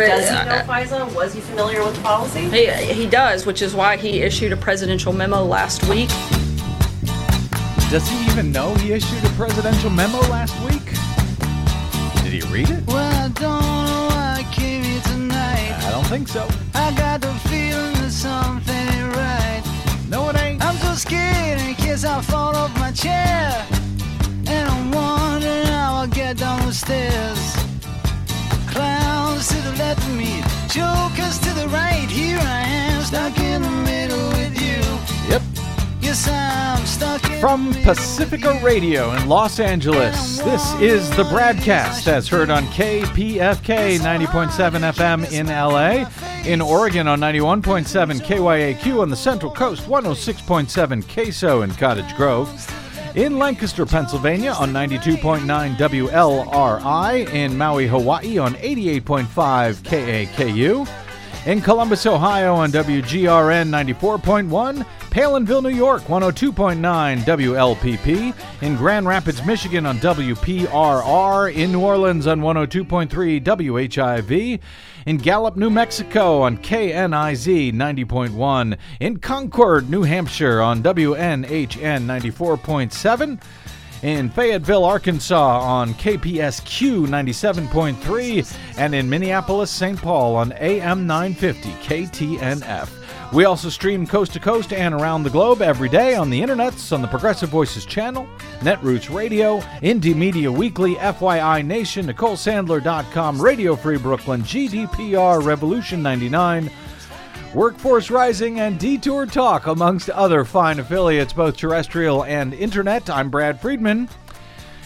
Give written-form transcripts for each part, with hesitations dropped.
there is. Does he know FISA? Was he familiar with the policy? He does, which is why he issued a presidential memo last week. Does he even know he issued a presidential memo last week? Did he read it? Well, I don't know why I came here tonight. I don't think so. I got the feeling that something ain't right. No, it ain't. I'm so scared in case I fall off my chair. And I'm wondering how I'll get down the stairs. Clowns to the left of me, jokers to the right. Here I am, stuck in the middle with you. Yep. Yes, I'm stuck in from Pacifica Radio in Los Angeles, this is the Bradcast, as heard on KPFK 90.7 FM in LA, in Oregon on 91.7 KYAQ on the Central Coast, 106.7 KSO in Cottage Grove. In Lancaster, Pennsylvania on 92.9 WLRI, in Maui, Hawaii on 88.5 KAKU, in Columbus, Ohio on WGRN 94.1, Palinville, New York 102.9 WLPP, in Grand Rapids, Michigan on WPRR, in New Orleans on 102.3 WHIV, in Gallup, New Mexico on KNIZ 90.1, in Concord, New Hampshire on WNHN 94.7, in Fayetteville, Arkansas on KPSQ 97.3, and in Minneapolis, St. Paul on AM 950 KTNF. We also stream coast to coast and around the globe every day on the internets, on the Progressive Voices channel, Netroots Radio, Indie Media Weekly, FYI Nation, NicoleSandler.com, Radio Free Brooklyn, GDPR, Revolution 99, Workforce Rising, and Detour Talk, amongst other fine affiliates, both terrestrial and internet. I'm Brad Friedman,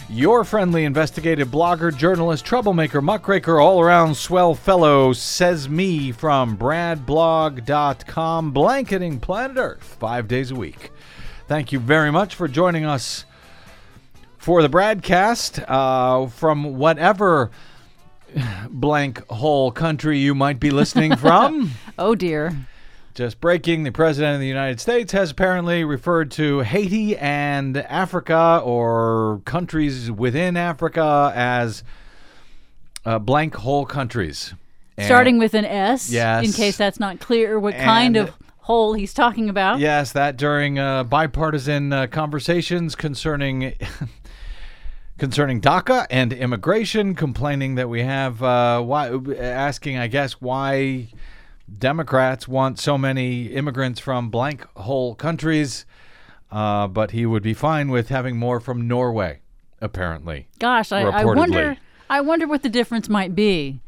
your friendly investigative blogger, journalist, troublemaker, muckraker, all-around swell fellow, says me from bradblog.com, blanketing planet Earth 5 days a week. Thank you very much for joining us for the Bradcast from whatever blank hole country you might be listening from. Oh, dear. Just breaking, the President of the United States has apparently referred to Haiti and Africa, or countries within Africa, as blank hole countries. And starting with an S, yes, in case that's not clear what kind of hole he's talking about. Yes, that during bipartisan conversations concerning... concerning DACA and immigration, complaining that we have, asking, I guess, why Democrats want so many immigrants from blank hole countries, but he would be fine with having more from Norway, apparently. Gosh, I wonder what the difference might be.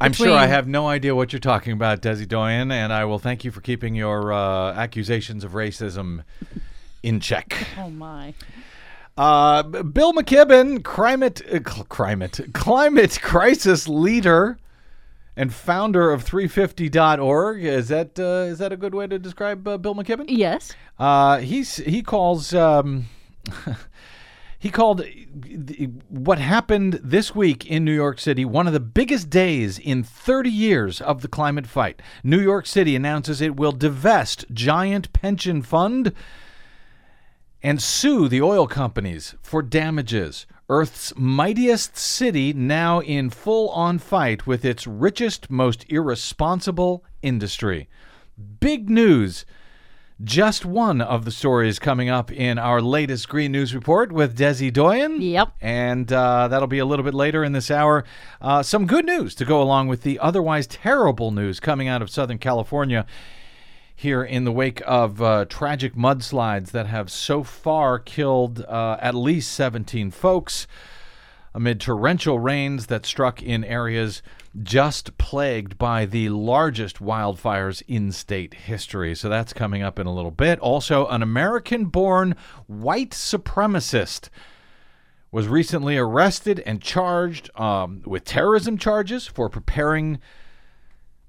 I'm sure I have no idea what you're talking about, Desi Doyen, and I will thank you for keeping your accusations of racism in check. Oh, my. Bill McKibben, climate crisis leader and founder of 350.org. Is that a good way to describe Bill McKibben? Yes. He called what happened this week in New York City one of the biggest days in 30 years of the climate fight. New York City announces it will divest giant pension fund and sue the oil companies for damages. Earth's mightiest city now in full-on fight with its richest, most irresponsible industry. Big news. Just one of the stories coming up in our latest Green News Report with Desi Doyen. Yep. And that'll be a little bit later in this hour. Some good news to go along with the otherwise terrible news coming out of Southern California here in the wake of tragic mudslides that have so far killed at least 17 folks amid torrential rains that struck in areas just plagued by the largest wildfires in state history. So that's coming up in a little bit. Also, an American-born white supremacist was recently arrested and charged with terrorism charges for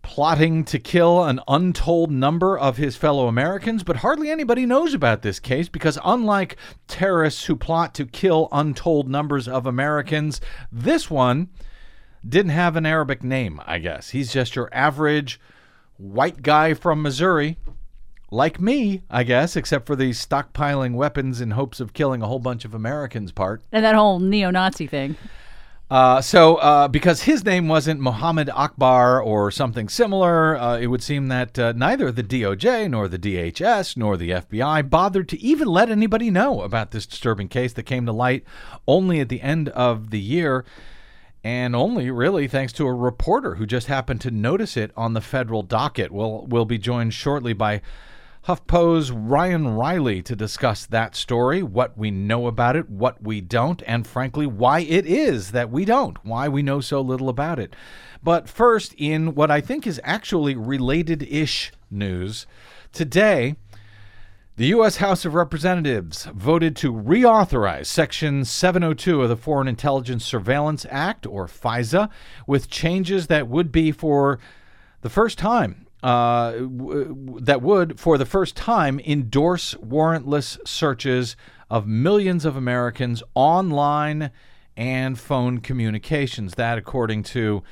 plotting to kill an untold number of his fellow Americans, but hardly anybody knows about this case because unlike terrorists who plot to kill untold numbers of Americans, this one didn't have an Arabic name, I guess. He's just your average white guy from Missouri, like me, I guess, except for the stockpiling weapons in hopes of killing a whole bunch of Americans part. And that whole neo-Nazi thing. So because his name wasn't Muhammad Akbar or something similar, it would seem that neither the DOJ nor the DHS nor the FBI bothered to even let anybody know about this disturbing case that came to light only at the end of the year, and only really thanks to a reporter who just happened to notice it on the federal docket. We'll be joined shortly by HuffPo's Ryan Reilly to discuss that story, what we know about it, what we don't, and frankly, why it is that we don't, why we know so little about it. But first, in what I think is actually related-ish news, today, the U.S. House of Representatives voted to reauthorize Section 702 of the Foreign Intelligence Surveillance Act, or FISA, with changes that would be for the first time endorse warrantless searches of millions of Americans online and phone communications. That, according to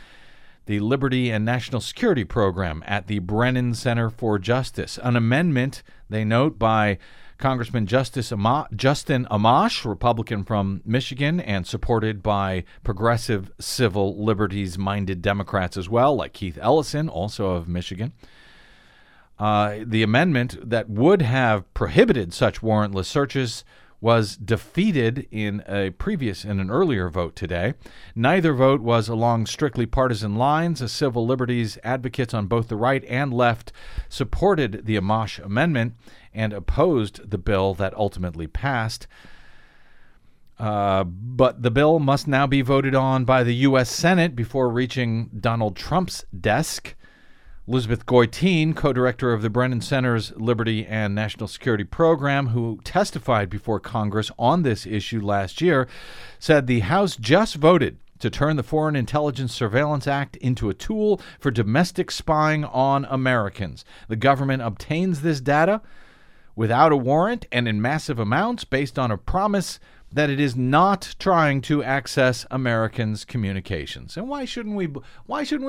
the Liberty and National Security Program at the Brennan Center for Justice. An amendment, they note, by Congressman Justin Amash, Republican from Michigan, and supported by progressive civil liberties-minded Democrats as well, like Keith Ellison, also of Michigan. The amendment that would have prohibited such warrantless searches was defeated in an earlier vote today. Neither vote was along strictly partisan lines, as civil liberties advocates on both the right and left supported the Amash amendment and opposed the bill that ultimately passed. But the bill must now be voted on by the U.S. Senate before reaching Donald Trump's desk. Elizabeth Goytine, co-director of the Brennan Center's Liberty and National Security Program, who testified before Congress on this issue last year, said the House just voted to turn the Foreign Intelligence Surveillance Act into a tool for domestic spying on Americans. The government obtains this data without a warrant and in massive amounts based on a promise that it is not trying to access Americans' communications. And why shouldn't we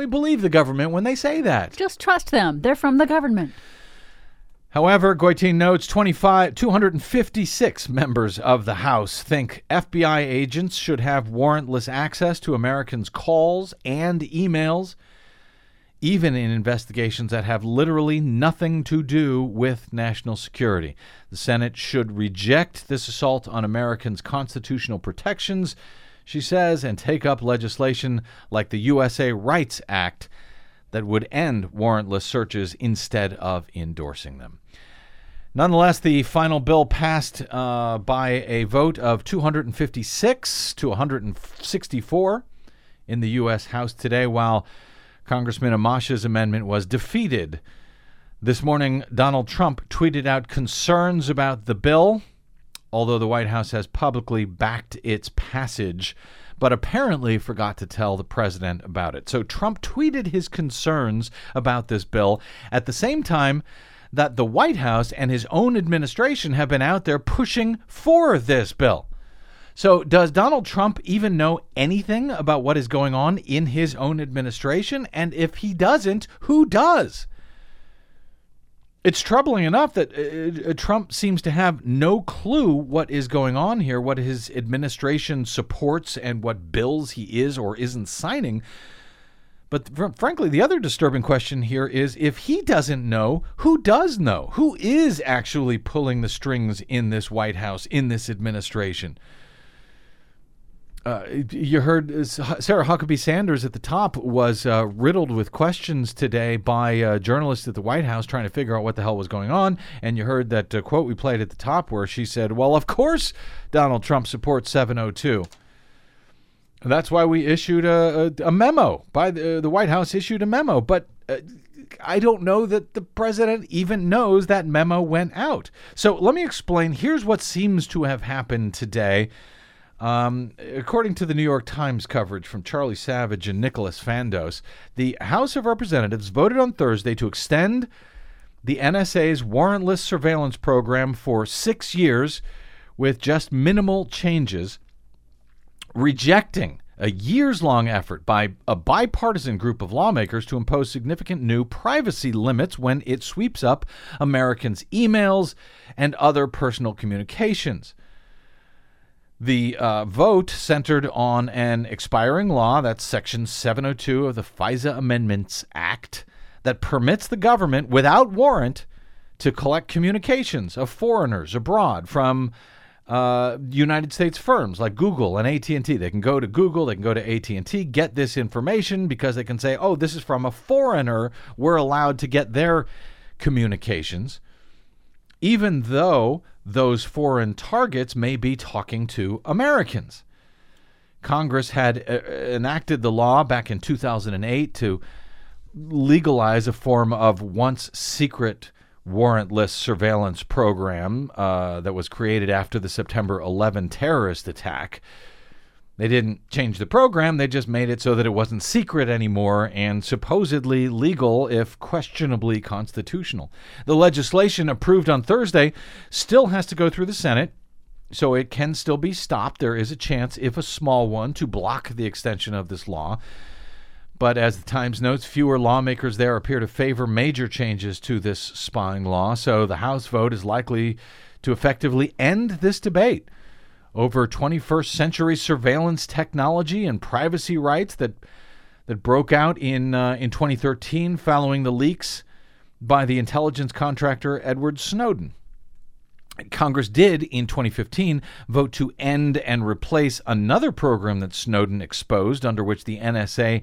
believe the government when they say that? Just trust them. They're from the government. However, Goytine notes 256 members of the House think FBI agents should have warrantless access to Americans' calls and emails, even in investigations that have literally nothing to do with national security. The Senate should reject this assault on Americans' constitutional protections, she says, and take up legislation like the USA Rights Act that would end warrantless searches instead of endorsing them. Nonetheless, the final bill passed by a vote of 256 to 164 in the U.S. House today, while Congressman Amash's amendment was defeated. This morning, Donald Trump tweeted out concerns about the bill, although the White House has publicly backed its passage, but apparently forgot to tell the president about it. So Trump tweeted his concerns about this bill at the same time that the White House and his own administration have been out there pushing for this bill. So does Donald Trump even know anything about what is going on in his own administration? And if he doesn't, who does? It's troubling enough that Trump seems to have no clue what is going on here, what his administration supports and what bills he is or isn't signing. But frankly, the other disturbing question here is, if he doesn't know, who does know? Who is actually pulling the strings in this White House, in this administration? You heard Sarah Huckabee Sanders at the top was riddled with questions today by journalists at the White House trying to figure out what the hell was going on. And you heard that quote we played at the top where she said, well, of course, Donald Trump supports 702. That's why we issued a memo. By the White House issued a memo. But I don't know that the president even knows that memo went out. So let me explain. Here's what seems to have happened today. According to the New York Times coverage from Charlie Savage and Nicholas Fandos, the House of Representatives voted on Thursday to extend the NSA's warrantless surveillance program for 6 years with just minimal changes, rejecting a years-long effort by a bipartisan group of lawmakers to impose significant new privacy limits when it sweeps up Americans' emails and other personal communications. The vote centered on an expiring law, that's Section 702 of the FISA Amendments Act, that permits the government, without warrant, to collect communications of foreigners abroad from United States firms like Google and AT&T. They can go to Google, they can go to AT&T, get this information, because they can say, oh, this is from a foreigner. We're allowed to get their communications, even though those foreign targets may be talking to Americans. Congress had enacted the law back in 2008 to legalize a form of once secret warrantless surveillance program that was created after the September 11 terrorist attack. They didn't change the program. They just made it so that it wasn't secret anymore and supposedly legal, if questionably constitutional. The legislation approved on Thursday still has to go through the Senate, so it can still be stopped. There is a chance, if a small one, to block the extension of this law. But as the Times notes, fewer lawmakers there appear to favor major changes to this spying law, so the House vote is likely to effectively end this debate over 21st century surveillance technology and privacy rights that broke out in 2013 following the leaks by the intelligence contractor Edward Snowden. Congress did, in 2015, vote to end and replace another program that Snowden exposed, under which the NSA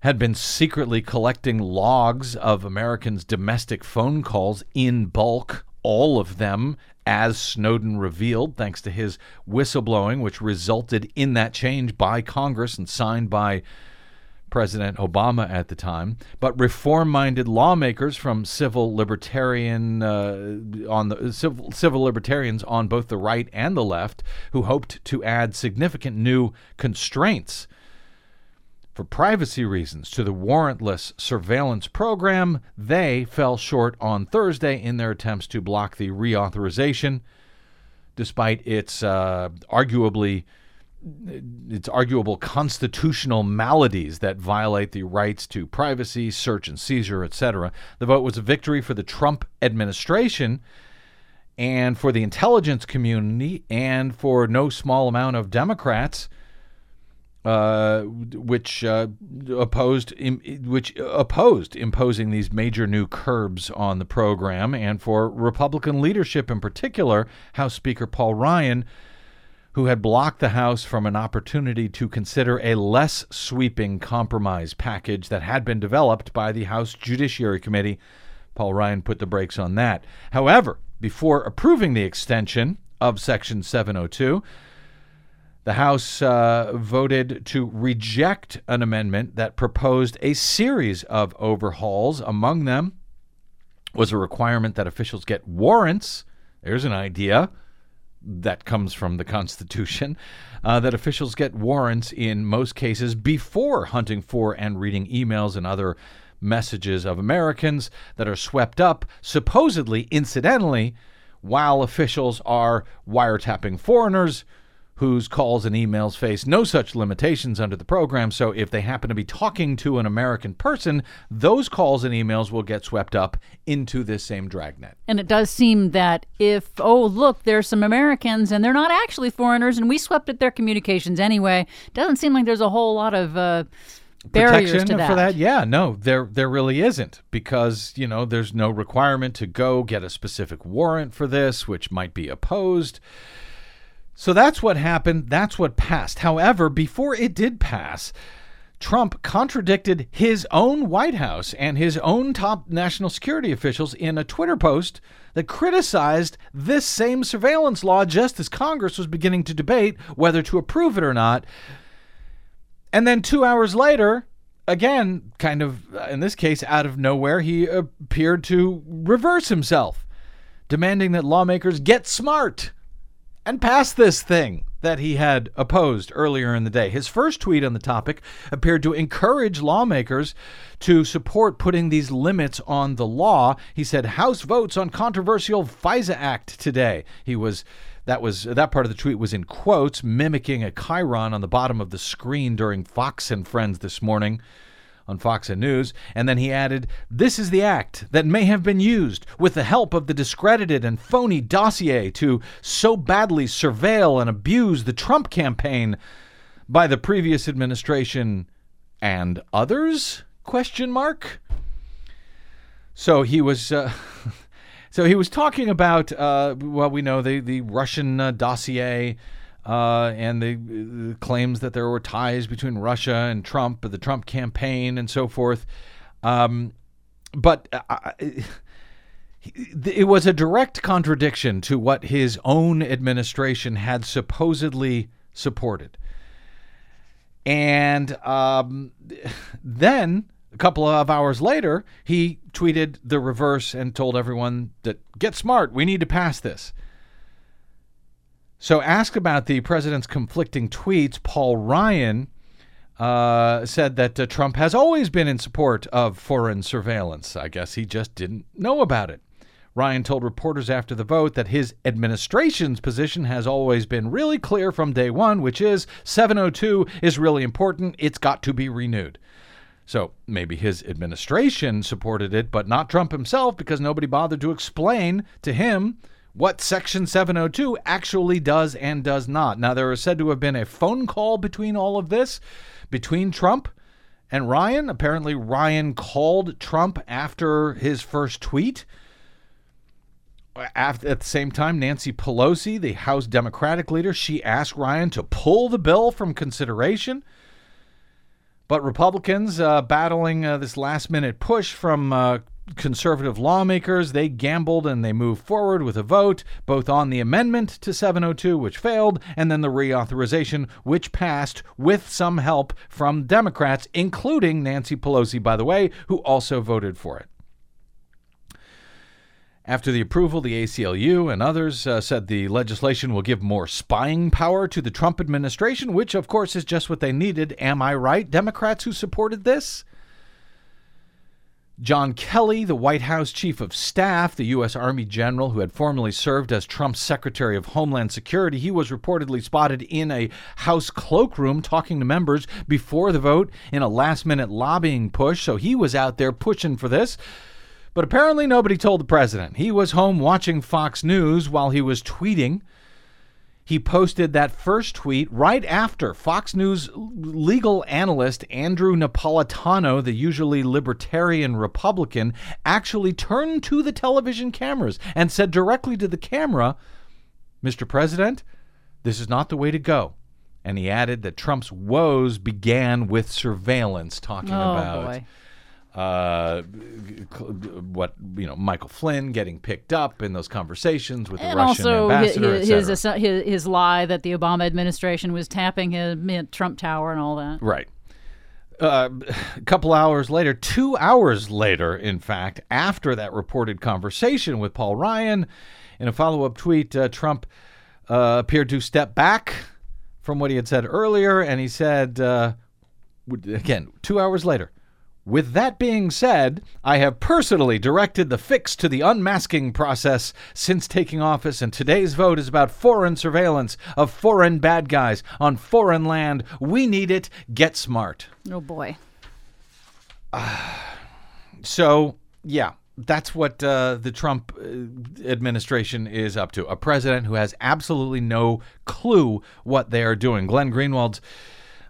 had been secretly collecting logs of Americans' domestic phone calls in bulk, all of them, as Snowden revealed, thanks to his whistleblowing, which resulted in that change by Congress and signed by President Obama at the time. But reform-minded lawmakers from civil libertarians on both the right and the left, who hoped to add significant new constraints for privacy reasons to the warrantless surveillance program, they fell short on Thursday in their attempts to block the reauthorization, despite its arguable constitutional maladies that violate the rights to privacy, search and seizure, etc. The vote was a victory for the Trump administration and for the intelligence community and for no small amount of Democrats, which opposed imposing these major new curbs on the program, and for Republican leadership in particular, House Speaker Paul Ryan, who had blocked the House from an opportunity to consider a less sweeping compromise package that had been developed by the House Judiciary Committee. Paul Ryan put the brakes on that. However, before approving the extension of Section 702, the House voted to reject an amendment that proposed a series of overhauls. Among them was a requirement that officials get warrants. There's an idea that comes from the Constitution, that officials get warrants in most cases before hunting for and reading emails and other messages of Americans that are swept up, supposedly incidentally, while officials are wiretapping foreigners whose calls and emails face no such limitations under the program. So if they happen to be talking to an American person, those calls and emails will get swept up into this same dragnet. And it does seem that if, oh, look, there's some Americans and they're not actually foreigners and we swept at their communications anyway, doesn't seem like there's a whole lot of barriers protection to that. For that. Yeah, no, there really isn't, because, you know, there's no requirement to go get a specific warrant for this, which might be opposed. So that's what happened. That's what passed. However, before it did pass, Trump contradicted his own White House and his own top national security officials in a Twitter post that criticized this same surveillance law just as Congress was beginning to debate whether to approve it or not. And then 2 hours later, again, kind of, in this case, out of nowhere, he appeared to reverse himself, demanding that lawmakers get smart and pass this thing that he had opposed earlier in the day. His first tweet on the topic appeared to encourage lawmakers to support putting these limits on the law. He said, "House votes on controversial FISA Act today." That part of the tweet was in quotes, mimicking a chyron on the bottom of the screen during Fox and Friends this morning on Fox News, and then he added, "This is the act that may have been used with the help of the discredited and phony dossier to so badly surveil and abuse the Trump campaign by the previous administration and others?" Question mark. So he was talking about we know the Russian dossier. And the claims that there were ties between Russia and Trump, the Trump campaign, and so forth. It was a direct contradiction to what his own administration had supposedly supported. And then a couple of hours later, he tweeted the reverse and told everyone that, "Get smart, we need to pass this." So asked about the president's conflicting tweets, Paul Ryan said that Trump has always been in support of foreign surveillance. I guess he just didn't know about it. Ryan told reporters after the vote that his administration's position has always been really clear from day one, which is 702 is really important. It's got to be renewed. So maybe his administration supported it, but not Trump himself, because nobody bothered to explain to him what Section 702 actually does and does not. Now, there is said to have been a phone call between all of this, between Trump and Ryan. Apparently, Ryan called Trump after his first tweet. At the same time, Nancy Pelosi, the House Democratic leader, she asked Ryan to pull the bill from consideration. But Republicans battling this last-minute push from conservative lawmakers, they gambled and they moved forward with a vote, both on the amendment to 702, which failed, and then the reauthorization, which passed with some help from Democrats, including Nancy Pelosi, by the way, who also voted for it. After the approval, the ACLU and others said the legislation will give more spying power to the Trump administration, which, of course, is just what they needed. Am I right, Democrats who supported this? John Kelly, the White House Chief of Staff, the U.S. Army general who had formerly served as Trump's Secretary of Homeland Security, he was reportedly spotted in a House cloakroom talking to members before the vote in a last-minute lobbying push, so he was out there pushing for this. But apparently nobody told the president. He was home watching Fox News while he was tweeting. He posted that first tweet right after Fox News legal analyst Andrew Napolitano, the usually libertarian Republican, actually turned to the television cameras and said directly to the camera, "Mr. President, this is not the way to go." And he added that Trump's woes began with surveillance, talking about what, you know, Michael Flynn getting picked up in those conversations with the Russian ambassador, etc. And also his lie that the Obama administration was tapping his Trump Tower and all that. Right. A couple hours later, 2 hours later, in fact, after that reported conversation with Paul Ryan, in a follow-up tweet, Trump appeared to step back from what he had said earlier, and he said, again, 2 hours later, "With that being said, I have personally directed the fix to the unmasking process since taking office, and today's vote is about foreign surveillance of foreign bad guys on foreign land. We need it. Get smart." Oh, boy. So, yeah, that's what the Trump administration is up to. A president who has absolutely no clue what they are doing. Glenn Greenwald's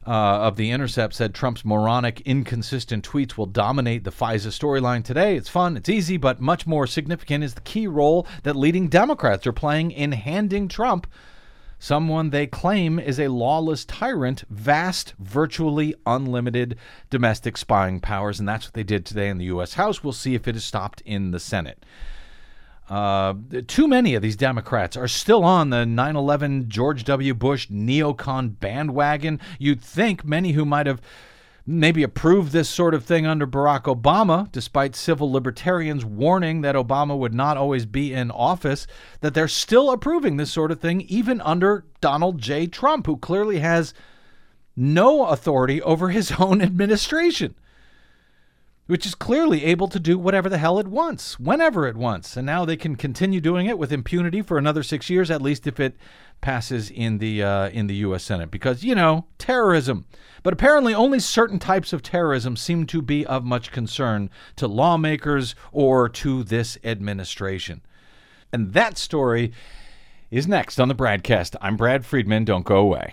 of The Intercept said Trump's moronic, inconsistent tweets will dominate the FISA storyline today. It's fun, it's easy, but much more significant is the key role that leading Democrats are playing in handing Trump, someone they claim is a lawless tyrant, vast, virtually unlimited domestic spying powers. And that's what they did today in the U.S. House. We'll see if it is stopped in the Senate. Too many of these Democrats are still on the 9/11 George W. Bush neocon bandwagon. You'd think many who might have maybe approved this sort of thing under Barack Obama, despite civil libertarians warning that Obama would not always be in office, that they're still approving this sort of thing even under Donald J. Trump, who clearly has no authority over his own administration, which is clearly able to do whatever the hell it wants, whenever it wants. And now they can continue doing it with impunity for another 6 years, at least if it passes in the U.S. Senate because, you know, terrorism. But apparently only certain types of terrorism seem to be of much concern to lawmakers or to this administration. And that story is next on the Bradcast. I'm Brad Friedman. Don't go away.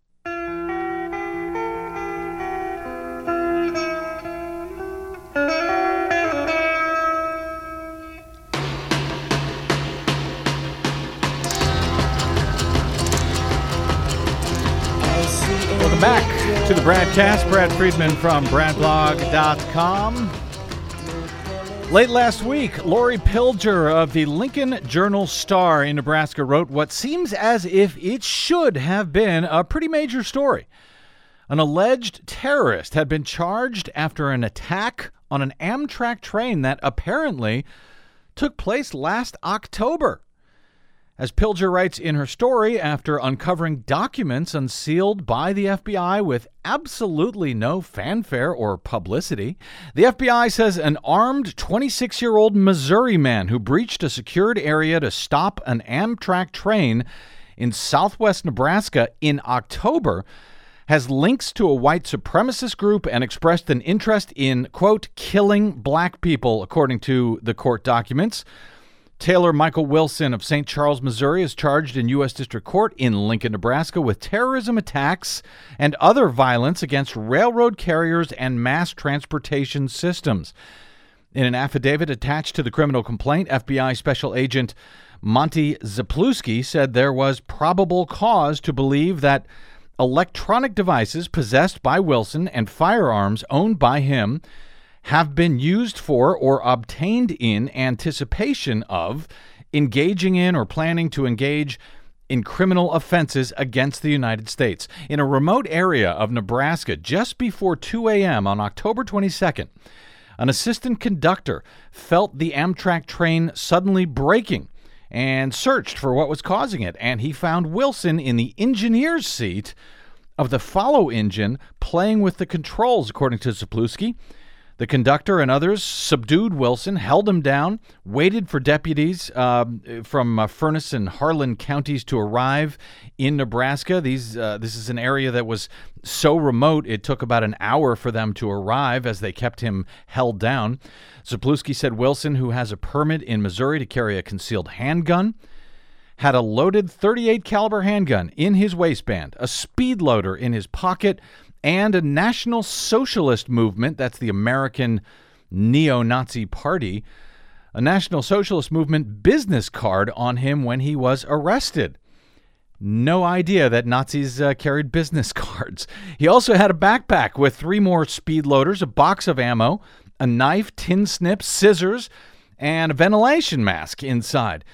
Back to the Bradcast. Brad Friedman from bradblog.com. Late last week, Lori Pilger of the Lincoln Journal-Star in Nebraska wrote what seems as if it should have been a pretty major story. An alleged terrorist had been charged after an attack on an Amtrak train that apparently took place last October. As Pilger writes in her story, after uncovering documents unsealed by the FBI with absolutely no fanfare or publicity, the FBI says an armed 26-year-old Missouri man who breached a secured area to stop an Amtrak train in southwest Nebraska in October has links to a white supremacist group and expressed an interest in, quote, killing black people, according to the court documents. Taylor Michael Wilson of St. Charles, Missouri, is charged in U.S. District Court in Lincoln, Nebraska, with terrorism attacks and other violence against railroad carriers and mass transportation systems. In an affidavit attached to the criminal complaint, FBI Special Agent Monty Zapluski said there was probable cause to believe that electronic devices possessed by Wilson and firearms owned by him have been used for or obtained in anticipation of engaging in or planning to engage in criminal offenses against the United States. In a remote area of Nebraska, just before 2 a.m. on October 22nd, an assistant conductor felt the Amtrak train suddenly braking and searched for what was causing it, and he found Wilson in the engineer's seat of the follow engine playing with the controls, according to Zapluski. The conductor and others subdued Wilson, held him down, waited for deputies from Furnace and Harlan counties to arrive in Nebraska. This is an area that was so remote it took about an hour for them to arrive as they kept him held down. Zapluski said Wilson, who has a permit in Missouri to carry a concealed handgun, had a loaded .38 caliber handgun in his waistband, a speed loader in his pocket, and a National Socialist Movement, that's the American neo-Nazi party, a National Socialist Movement business card on him when he was arrested. No idea that Nazis carried business cards. He also had a backpack with 3 more speed loaders, a box of ammo, a knife, tin snips, scissors, and a ventilation mask inside.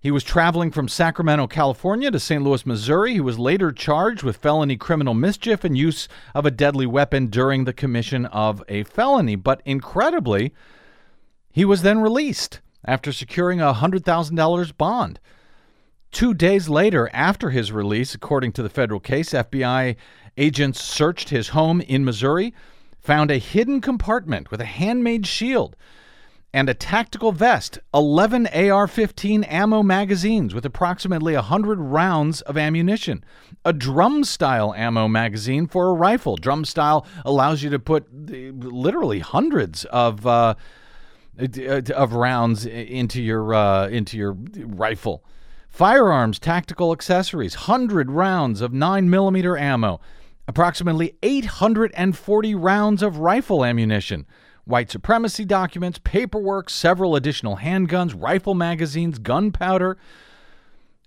He was traveling from Sacramento, California to St. Louis, Missouri. He was later charged with felony criminal mischief and use of a deadly weapon during the commission of a felony. But incredibly, he was then released after securing a $100,000 bond. 2 days later, after his release, according to the federal case, FBI agents searched his home in Missouri, found a hidden compartment with a handmade shield and a tactical vest, 11 AR-15 ammo magazines with approximately 100 rounds of ammunition, a drum-style ammo magazine for a rifle. Drum-style allows you to put literally hundreds of rounds into your rifle. Firearms, tactical accessories, 100 rounds of 9mm ammo, approximately 840 rounds of rifle ammunition, white supremacy documents, paperwork, several additional handguns, rifle magazines, gunpowder,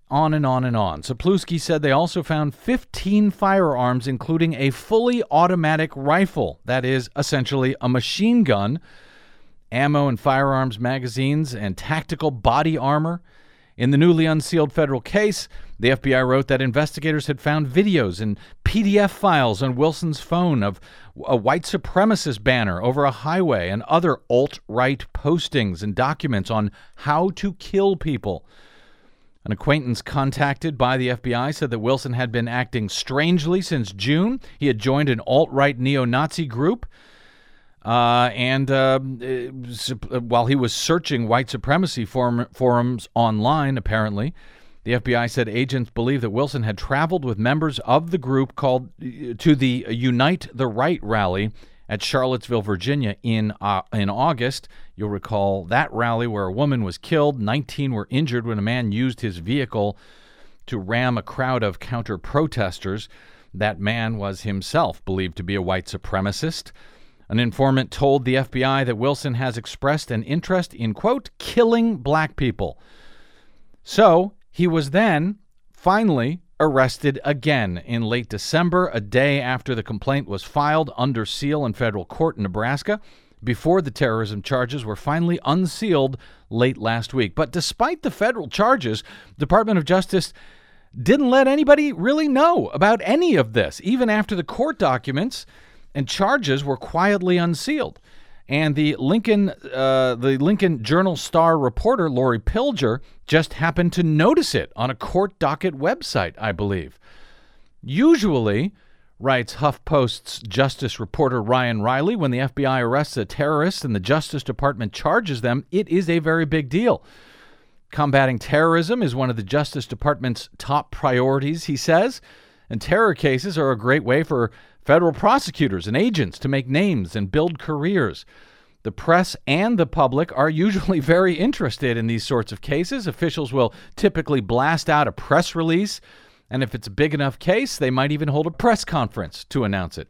on and on and on. Sapluski said they also found 15 firearms, including a fully automatic rifle, that is, essentially a machine gun, ammo and firearms magazines, and tactical body armor, In the newly unsealed federal case, the FBI wrote that investigators had found videos and PDF files on Wilson's phone of a white supremacist banner over a highway and other alt-right postings and documents on how to kill people. An acquaintance contacted by the FBI said that Wilson had been acting strangely since June. He had joined an alt-right neo-Nazi group. While he was searching white supremacy forums online, apparently, the FBI said agents believe that Wilson had traveled with members of the group called to the Unite the Right rally at Charlottesville, Virginia in August. You'll recall that rally where a woman was killed, 19 were injured when a man used his vehicle to ram a crowd of counter-protesters. That man was himself believed to be a white supremacist. An informant told the FBI that Wilson has expressed an interest in, quote, killing black people. So he was then finally arrested again in late December, a day after the complaint was filed under seal in federal court in Nebraska, before the terrorism charges were finally unsealed late last week. But despite the federal charges, Department of Justice didn't let anybody really know about any of this, even after the court documents and charges were quietly unsealed. And the Lincoln Journal-Star reporter, Lori Pilger, just happened to notice it on a court docket website, I believe. Usually, writes HuffPost's justice reporter Ryan Reilly, when the FBI arrests a terrorist and the Justice Department charges them, it is a very big deal. Combating terrorism is one of the Justice Department's top priorities, he says, and terror cases are a great way for federal prosecutors and agents to make names and build careers. The press and the public are usually very interested in these sorts of cases. Officials will typically blast out a press release, and if it's a big enough case, they might even hold a press conference to announce it.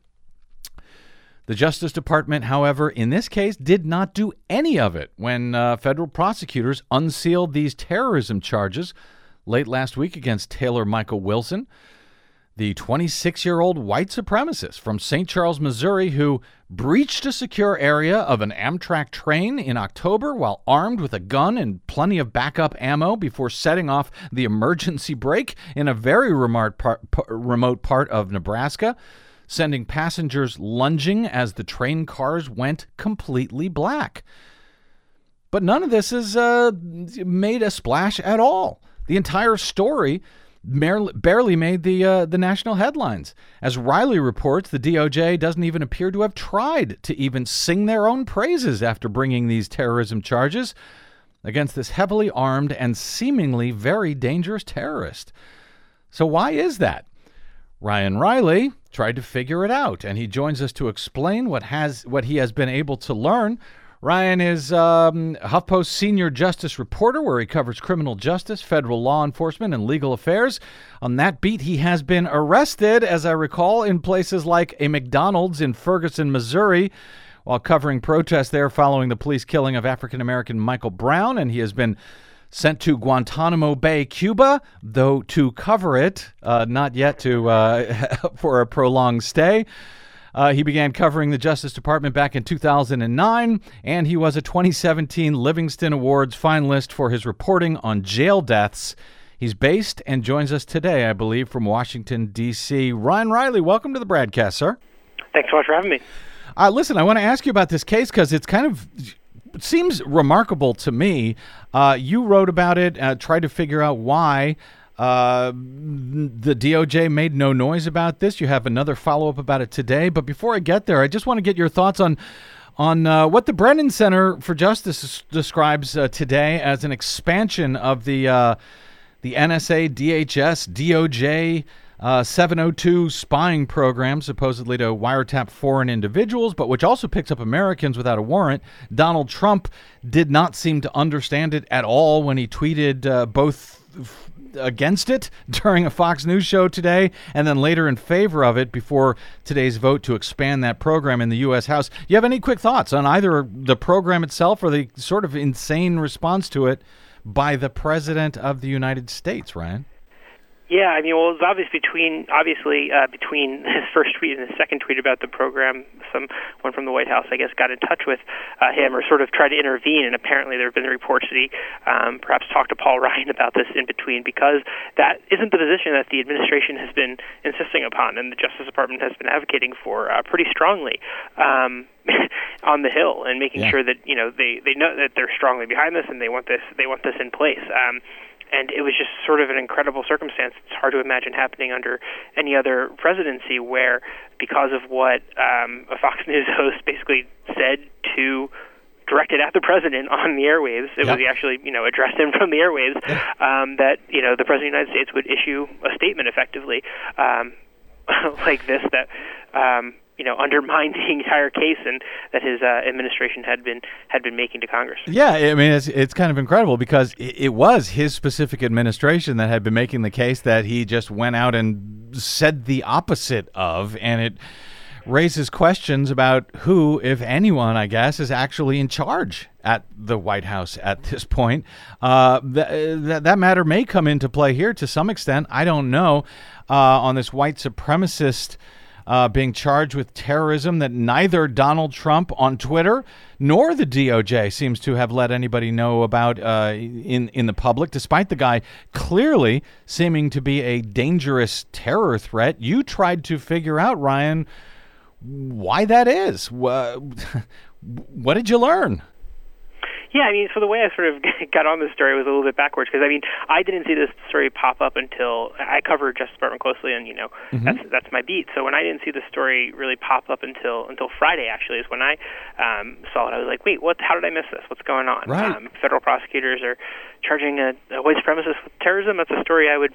The Justice Department, however, in this case, did not do any of it when federal prosecutors unsealed these terrorism charges late last week against Taylor Michael Wilson, the 26-year-old white supremacist from St. Charles, Missouri, who breached a secure area of an Amtrak train in October while armed with a gun and plenty of backup ammo before setting off the emergency brake in a very remote part of Nebraska, sending passengers lunging as the train cars went completely black. But none of this has made a splash at all. The entire story barely made the national headlines. As Reilly reports, the DOJ doesn't even appear to have tried to even sing their own praises after bringing these terrorism charges against this heavily armed and seemingly very dangerous terrorist. So why is that? Ryan Reilly tried to figure it out, and he joins us to explain what he has been able to learn. Ryan is HuffPost's senior justice reporter, where he covers criminal justice, federal law enforcement, and legal affairs. On that beat, he has been arrested, as I recall, in places like a McDonald's in Ferguson, Missouri, while covering protests there following the police killing of African-American Michael Brown, and he has been sent to Guantanamo Bay, Cuba, though to cover it, not yet to for a prolonged stay. He began covering the Justice Department back in 2009, and he was a 2017 Livingston Awards finalist for his reporting on jail deaths. He's based and joins us today, I believe, from Washington, D.C. Ryan Reilly, welcome to the broadcast, sir. Thanks so much for having me. Listen, I want to ask you about this case because it seems remarkable to me. You wrote about it, tried to figure out why. The DOJ made no noise about this. You have another follow-up about it today. But before I get there, I just want to get your thoughts on what the Brennan Center for Justice describes today as an expansion of the NSA, DHS, DOJ 702 spying program, supposedly to wiretap foreign individuals, but which also picks up Americans without a warrant. Donald Trump did not seem to understand it at all when he tweeted both against it during a Fox News show today and then later in favor of it before today's vote to expand that program in the U.S. House. Do you have any quick thoughts on either the program itself or the sort of insane response to it by the President of the United States, Ryan? Yeah, I mean, well, it's obvious between his first tweet and his second tweet about the program, someone from the White House, I guess, got in touch with him or sort of tried to intervene, and apparently there have been reports that he perhaps talked to Paul Ryan about this in between, because that isn't the position that the administration has been insisting upon and the Justice Department has been advocating for pretty strongly on the Hill, and making sure that, you know, they know that they're strongly behind this and they want this in place. And it was just sort of an incredible circumstance. It's hard to imagine happening under any other presidency where, because of what a Fox News host basically said directed at the president on the airwaves, it was actually, you know, addressed him from the airwaves, that, you know, the President of the United States would issue a statement effectively like this that, you know, undermined the entire case and that his administration had been making to Congress. Yeah, I mean, it's kind of incredible, because it was his specific administration that had been making the case that he just went out and said the opposite of, and it raises questions about who, if anyone, I guess, is actually in charge at the White House at this point. That matter may come into play here to some extent. I don't know, on this white supremacist being charged with terrorism that neither Donald Trump on Twitter nor the DOJ seems to have let anybody know about in the public, despite the guy clearly seeming to be a dangerous terror threat. You tried to figure out, Ryan, why that is. What did you learn? Yeah, I mean, so the way I sort of got on this story was a little bit backwards, because, I mean, I didn't see this story pop up until I covered Justice Department closely, and, you know, that's my beat. So when I didn't see the story really pop up until Friday, actually, is when I saw it. I was like, wait, how did I miss this? What's going on? Right. Federal prosecutors are charging a white supremacist with terrorism. That's a story I would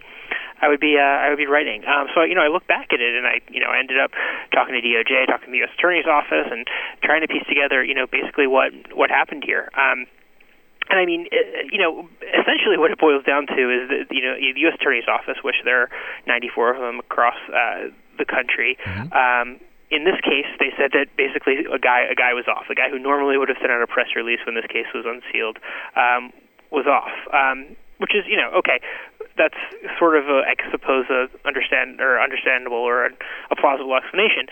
be writing. So, you know, I looked back at it, and I, you know, ended up talking to DOJ, talking to the U.S. Attorney's Office, and trying to piece together, you know, basically what happened here. And I mean, you know, essentially what it boils down to is that, you know, the U.S. Attorney's Office, which there are 94 of them across the country. In this case, they said that basically a guy was off. A guy who normally would have sent out a press release when this case was unsealed was off. Which is, you know, okay, that's sort of a, I suppose, understandable or a plausible explanation.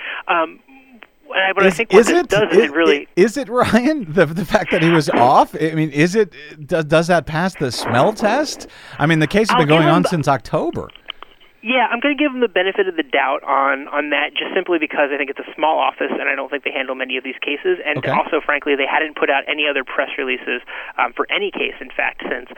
But I think what it does is it really... Is it, Ryan, the fact that he was off? I mean, is it... Does that pass the smell test? I mean, the case has been going on since October. Yeah, I'm going to give them the benefit of the doubt on that, just simply because I think it's a small office, and I don't think they handle many of these cases. And also, frankly, they hadn't put out any other press releases for any case, in fact, since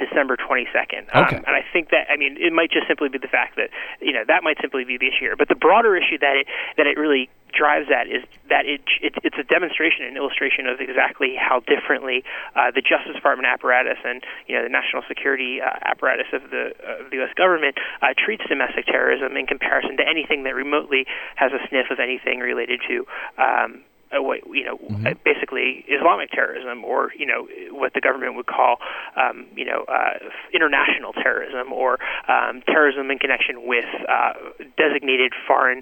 December 22nd. And I think that, I mean, it might just simply be the fact that, you know, that might simply be the issue here. But the broader issue that it really drives at is that it's a demonstration, an illustration of exactly how differently the Justice Department apparatus and, you know, the national security apparatus of the U.S. government treats domestic terrorism in comparison to anything that remotely has a sniff of anything related to basically Islamic terrorism, or, you know, what the government would call, international terrorism, or terrorism in connection with designated foreign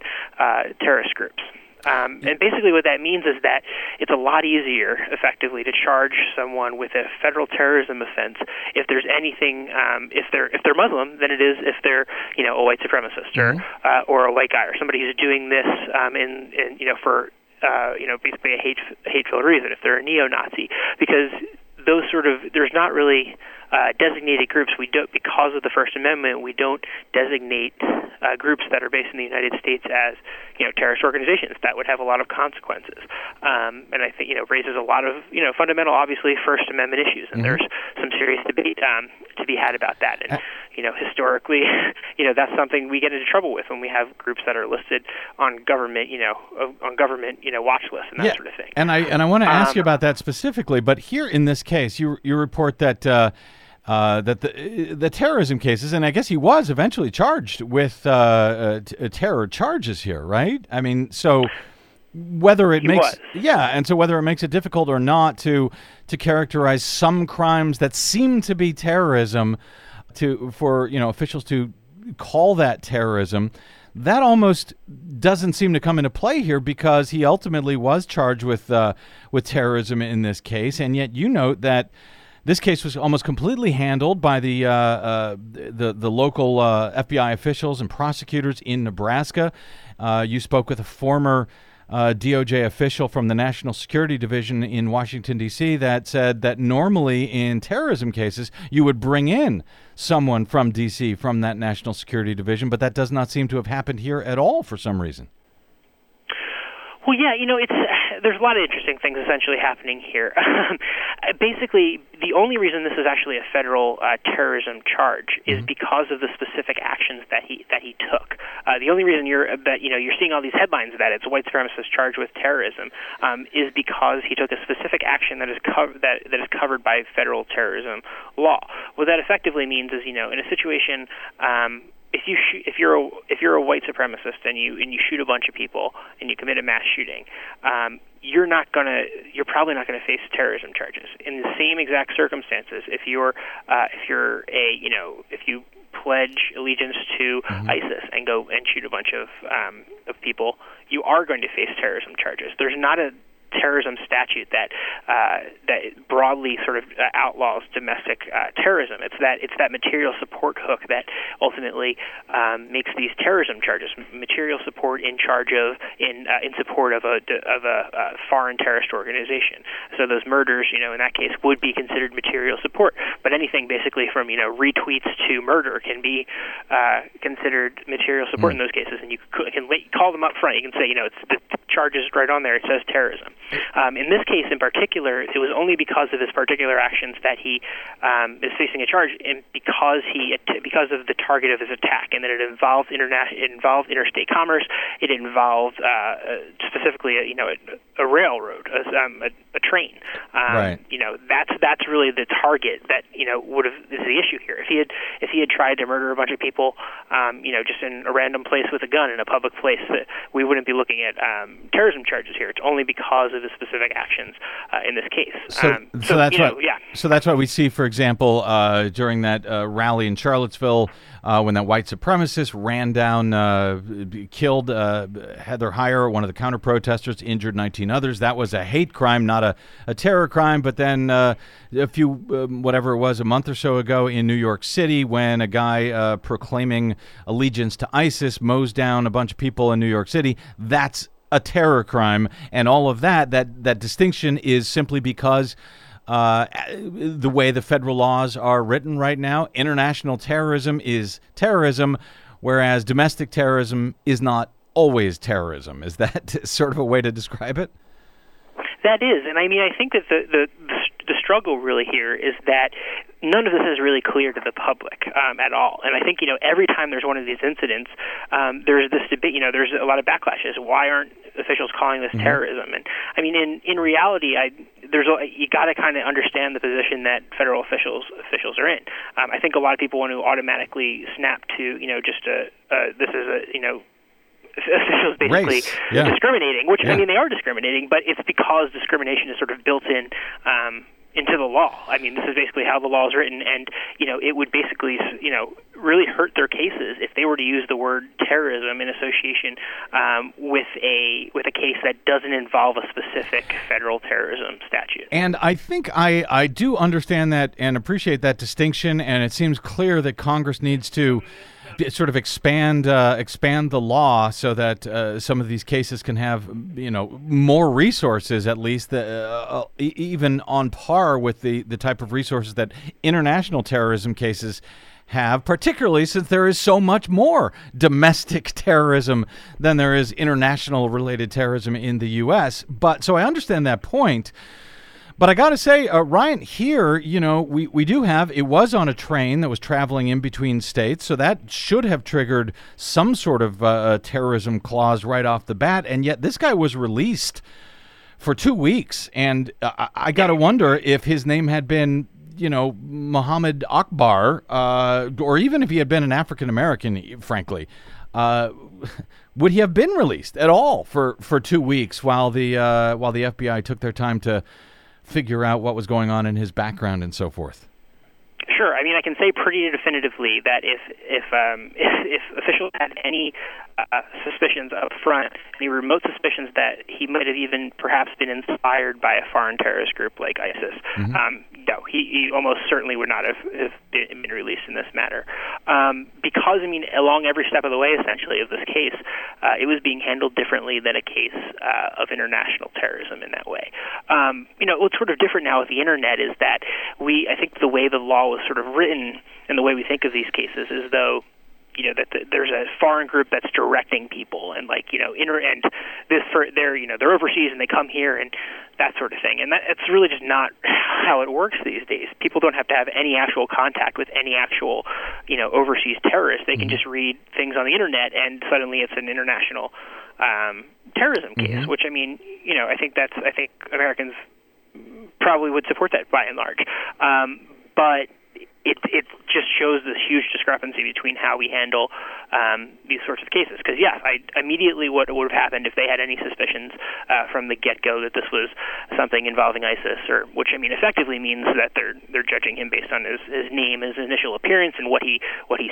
terrorist groups. And basically what that means is that it's a lot easier, effectively, to charge someone with a federal terrorism offense if there's anything, if they're Muslim, than it is if they're, you know, a white supremacist or a white guy, or somebody who's doing this basically a hate-filled reason, if they're a neo-Nazi, because those sort of, there's not really designated groups. We don't, because of the First Amendment, we don't designate groups that are based in the United States as, you know, terrorist organizations. That would have a lot of consequences, and I think, you know, raises a lot of, you know, fundamental, obviously, First Amendment issues. And there's some serious debate to be had about that. And you know, historically, you know, that's something we get into trouble with when we have groups that are listed on government watch lists and that sort of thing. And I want to ask you about that specifically. But here in this case, you report that. That the terrorism cases, and I guess he was eventually charged with terror charges here, right? I mean, so whether it whether it makes it difficult or not to characterize some crimes that seem to be terrorism, for officials to call that terrorism, that almost doesn't seem to come into play here, because he ultimately was charged with terrorism in this case, and yet you note that. This case was almost completely handled by the local FBI officials and prosecutors in Nebraska. You spoke with a former DOJ official from the National Security Division in Washington, D.C. that said that normally in terrorism cases, you would bring in someone from D.C., from that National Security Division, but that does not seem to have happened here at all for some reason. Well, yeah, you know, there's a lot of interesting things essentially happening here. Basically, the only reason this is actually a federal terrorism charge is because of the specific actions that he took. The only reason you're seeing all these headlines that it's a white supremacist charged with terrorism is because he took a specific action that is covered by federal terrorism law. What that effectively means is, you know, in a situation. If you're a white supremacist and you shoot a bunch of people and you commit a mass shooting, you're probably not gonna face terrorism charges. In the same exact circumstances, if you pledge allegiance to ISIS and go and shoot a bunch of people, you are going to face terrorism charges. There's not a terrorism statute that broadly sort of outlaws domestic terrorism. It's that material support hook that ultimately makes these terrorism charges. Material support in support of a foreign terrorist organization. So those murders, you know, in that case, would be considered material support. But anything basically from, you know, retweets to murder can be considered material support in those cases. And you can call them up front. You can say, you know, it's the charge is right on there. It says terrorism. In this case in particular, it was only because of his particular actions that he is facing a charge, and because of the target of his attack, and that it involved interstate commerce. It involved specifically, a railroad, a train. Right. You know, that's really the target that is the issue here. If he had tried to murder a bunch of people, just in a random place with a gun in a public place, that we wouldn't be looking at terrorism charges here. It's only because of the specific actions in this case. So that's what we see, for example, during that rally in Charlottesville when that white supremacist ran down, killed Heather Heyer, one of the counter-protesters, injured 19 others. That was a hate crime, not a terror crime. But then a month or so ago in New York City, when a guy proclaiming allegiance to ISIS mows down a bunch of people in New York City, that's a terror crime, and all of that distinction is simply because the way the federal laws are written right now, international terrorism is terrorism, whereas domestic terrorism is not always terrorism. Is that sort of a way to describe it? That is, and I mean, I think that the struggle really here is that none of this is really clear to the public at all. And I think, every time there's one of these incidents, there's this debate, there's a lot of backlashes. Why aren't officials calling this terrorism? And I mean, in reality, you got to kind of understand the position that federal officials are in. I think a lot of people want to automatically snap to, this is a, officials basically discriminating, which I mean, they are discriminating, but it's because discrimination is sort of built in into the law. I mean, this is basically how the law is written, and, it would basically, really hurt their cases if they were to use the word terrorism in association with a case that doesn't involve a specific federal terrorism statute. And I think I do understand that and appreciate that distinction, and it seems clear that Congress needs to sort of expand the law so that some of these cases can have, more resources, at least even on par with the type of resources that international terrorism cases have, particularly since there is so much more domestic terrorism than there is international related terrorism in the U.S. But so I understand that point. But I got to say, Ryan, here, we do have, it was on a train that was traveling in between states, so that should have triggered some sort of terrorism clause right off the bat, and yet this guy was released for 2 weeks, and I got to wonder if his name had been, Muhammad Akbar, or even if he had been an African-American, frankly, would he have been released at all for 2 weeks while the FBI took their time to figure out what was going on in his background and so forth? Sure. I mean, I can say pretty definitively that if officials had any suspicions up front, any remote suspicions that he might have even perhaps been inspired by a foreign terrorist group like ISIS. Mm-hmm. No, he almost certainly would not have been released in this matter. Because, I mean, along every step of the way, essentially, of this case, it was being handled differently than a case of international terrorism in that way. What's sort of different now with the Internet is that I think the way the law was sort of written and the way we think of these cases is though, there's a foreign group that's directing people and they're overseas and they come here and that sort of thing. And it's really just not how it works these days. People don't have to have any actual contact with any actual, overseas terrorist. They mm-hmm. can just read things on the Internet and suddenly it's an international terrorism case, mm-hmm. which I think Americans probably would support that by and large. But it just shows this huge discrepancy between how we handle these sorts of cases. Because, yes, immediately what would have happened if they had any suspicions from the get-go that this was something involving ISIS, effectively means that they're judging him based on his name, his initial appearance, and what he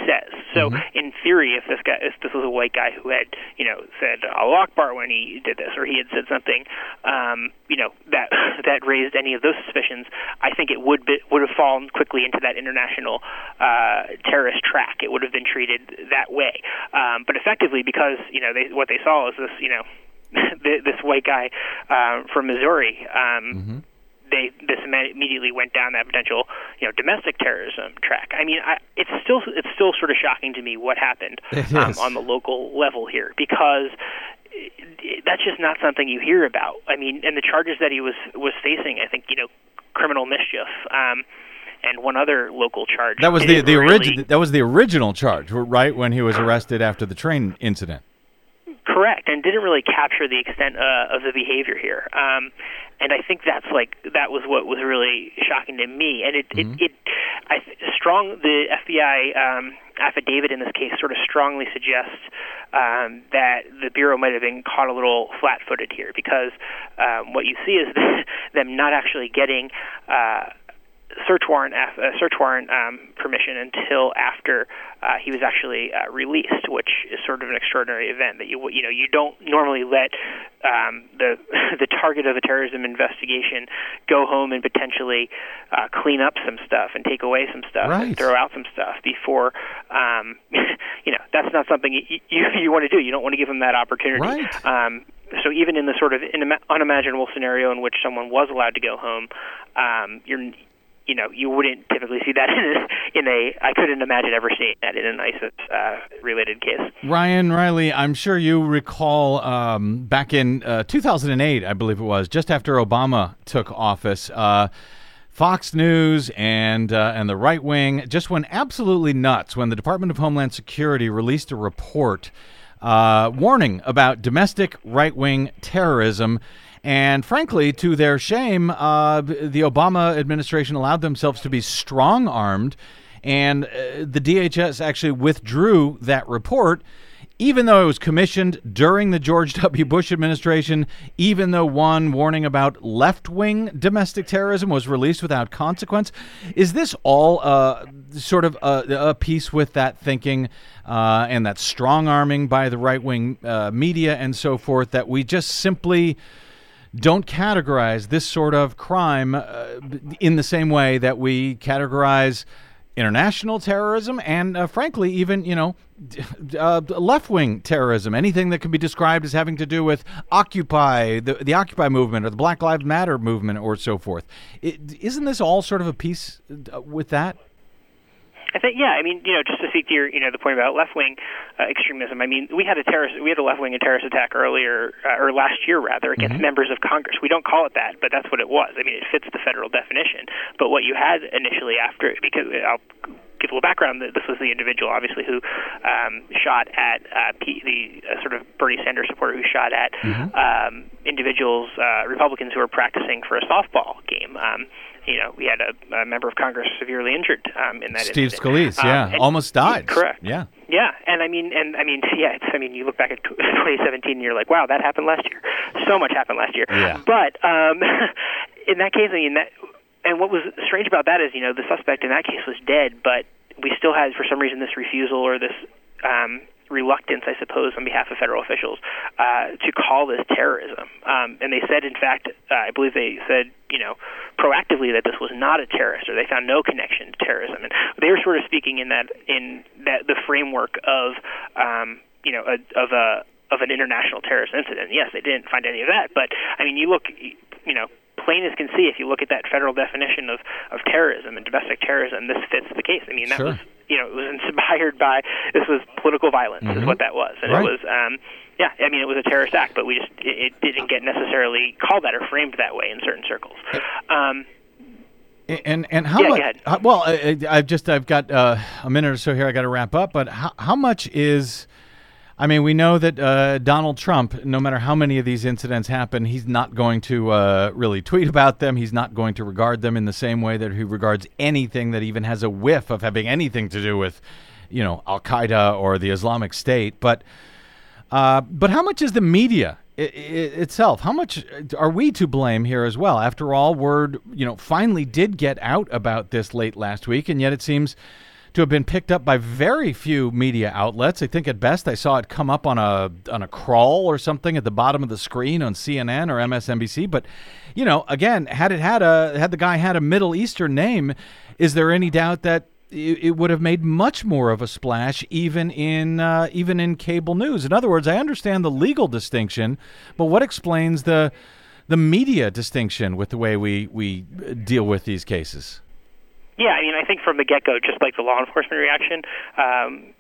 says. So, mm-hmm. in theory, if this was a white guy who had, said "Allahu Akbar" when he did this, or he had said something, that raised any of those suspicions, I think it would have fallen quickly into that international terrorist track. It would have been treated that way, but effectively, because what they saw is this, this white guy from Missouri. Mm-hmm. This immediately went down that potential, domestic terrorism track. It's still sort of shocking to me what happened on the local level here, because that's just not something you hear about. And the charges that he was facing, I think, criminal mischief. And one other local charge. That was the original charge, right, when he was arrested after the train incident. Correct, and didn't really capture the extent of the behavior here. And I think that was what was really shocking to me. And the FBI affidavit in this case sort of strongly suggests that the Bureau might have been caught a little flat-footed here, because what you see is them not actually getting search warrant permission until after he was actually released, which is sort of an extraordinary event that you don't normally let the target of a terrorism investigation go home and potentially clean up some stuff and take away some stuff, right, and throw out some stuff before that's not something you want to do. You don't want to give them that opportunity. Right. So even in the sort of unimaginable scenario in which someone was allowed to go home, you wouldn't typically see that I couldn't imagine ever seeing that in an ISIS-related case. Ryan Reilly, I'm sure you recall back in 2008, I believe it was, just after Obama took office, Fox News and the right wing just went absolutely nuts when the Department of Homeland Security released a report warning about domestic right-wing terrorism. And frankly, to their shame, the Obama administration allowed themselves to be strong-armed, and the DHS actually withdrew that report, even though it was commissioned during the George W. Bush administration, even though one warning about left-wing domestic terrorism was released without consequence. Is this all sort of a piece with that thinking and that strong-arming by the right-wing media and so forth, that we just simply don't categorize this sort of crime in the same way that we categorize international terrorism and, frankly, even, left-wing terrorism, anything that can be described as having to do with Occupy, the Occupy movement or the Black Lives Matter movement or so forth. Isn't this all sort of a piece with that? I think, yeah. Just to speak to your, the point about left-wing extremism. We had a left-wing terrorist attack earlier, or last year rather, against mm-hmm. members of Congress. We don't call it that, but that's what it was. It fits the federal definition. But what you had initially after, because I'll give a little background, that this was the individual, obviously, who shot at the sort of Bernie Sanders supporter who shot at mm-hmm. Individuals, Republicans who were practicing for a softball game. We had a member of Congress severely injured in that incident. Steve Scalise, almost died. Correct. Yeah. Yeah, you look back at 2017 and you're like, wow, that happened last year. So much happened last year. Yeah. But in that case, and what was strange about that is, the suspect in that case was dead, but we still had, for some reason, this refusal or this reluctance, I suppose, on behalf of federal officials to call this terrorism. And they said, in fact, I believe they said, proactively that this was not a terrorist, or they found no connection to terrorism. And they were sort of speaking in that the framework of an international terrorist incident. Yes, they didn't find any of that, but I mean, you look, plain as can see, if you look at that federal definition of terrorism and domestic terrorism, this fits the case. I mean, that was, it was inspired by, this was political violence, is what that was. And it was, it was a terrorist act, but it didn't get necessarily called that or framed that way in certain circles. And how much, well, I've got a minute or so here, I got to wrap up, but how much is, I mean, we know that Donald Trump, no matter how many of these incidents happen, he's not going to really tweet about them. He's not going to regard them in the same way that he regards anything that even has a whiff of having anything to do with, Al-Qaeda or the Islamic State. But how much is the media itself? How much are we to blame here as well? After all, word, finally did get out about this late last week, and yet it seems to have been picked up by very few media outlets. I think at best I saw it come up on a crawl or something at the bottom of the screen on CNN or MSNBC. But, again, had the guy had a Middle Eastern name, is there any doubt that it would have made much more of a splash even in cable news? In other words, I understand the legal distinction, but what explains the media distinction with the way we deal with these cases? Yeah, I think from the get-go, just like the law enforcement reaction,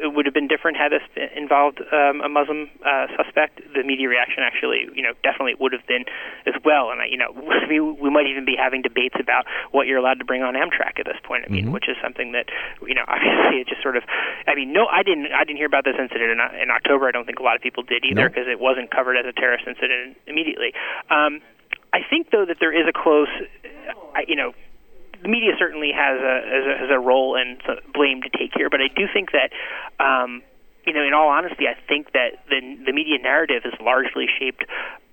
it would have been different had this involved a Muslim suspect. The media reaction actually, definitely would have been as well. And, we might even be having debates about what you're allowed to bring on Amtrak at this point, which is something that, obviously it just sort of, I didn't hear about this incident in October. I don't think a lot of people did either, because it wasn't covered as a terrorist incident immediately. I think, though, that there is a close, the media certainly has a role and blame to take here, but I do think that, in all honesty, I think that the media narrative is largely shaped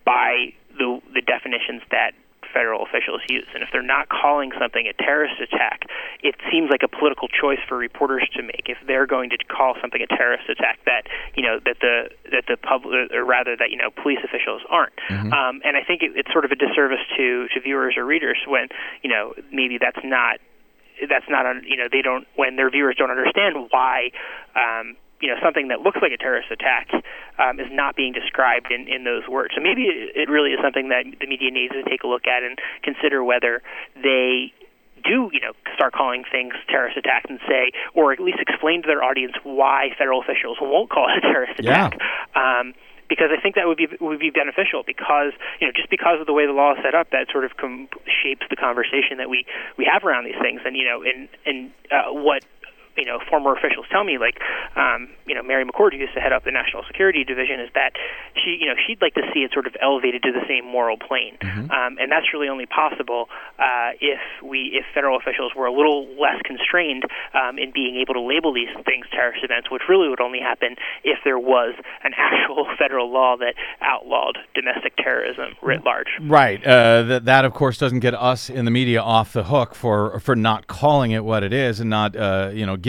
by the definitions that federal officials use. And if they're not calling something a terrorist attack, it seems like a political choice for reporters to make. If they're going to call something a terrorist attack, that the public, or rather that police officials aren't. And I think it's sort of a disservice to viewers or readers when maybe that's not they don't, when their viewers don't understand why. Something that looks like a terrorist attack is not being described in those words. So maybe it really is something that the media needs to take a look at and consider whether they do, start calling things terrorist attacks and say, or at least explain to their audience why federal officials won't call it a terrorist attack. Because I think that would be beneficial, because just because of the way the law is set up, that sort of shapes the conversation that we have around these things, and what. Former officials tell me, like, Mary McCord, who used to head up the National Security Division, is that she'd like to see it sort of elevated to the same moral plane, and that's really only possible if federal officials were a little less constrained in being able to label these things terrorist events, which really would only happen if there was an actual federal law that outlawed domestic terrorism writ large. Right. That of course doesn't get us in the media off the hook for not calling it what it is and not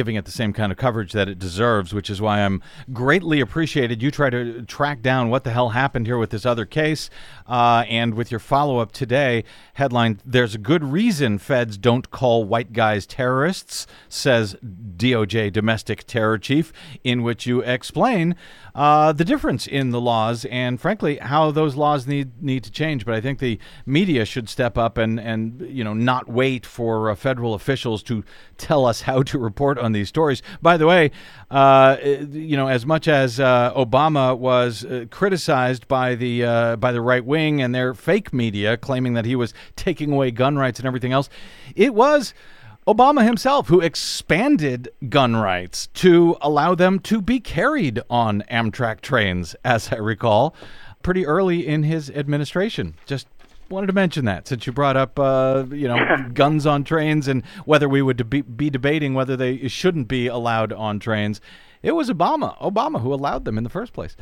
giving it the same kind of coverage that it deserves, which is why I'm greatly appreciated. You try to track down what the hell happened here with this other case, and with your follow-up today, headline, "There's a good reason feds don't call white guys terrorists," says DOJ domestic terror chief, in which you explain the difference in the laws and, frankly, how those laws need to change. But I think the media should step up and not wait for federal officials to tell us how to report on these stories. By the way, as much as Obama was criticized by the right wing and their fake media, claiming that he was taking away gun rights and everything else, it was Obama himself who expanded gun rights to allow them to be carried on Amtrak trains, as I recall, pretty early in his administration. Just wanted to mention that, since you brought up, guns on trains and whether we would be debating whether they shouldn't be allowed on trains. It was Obama who allowed them in the first place.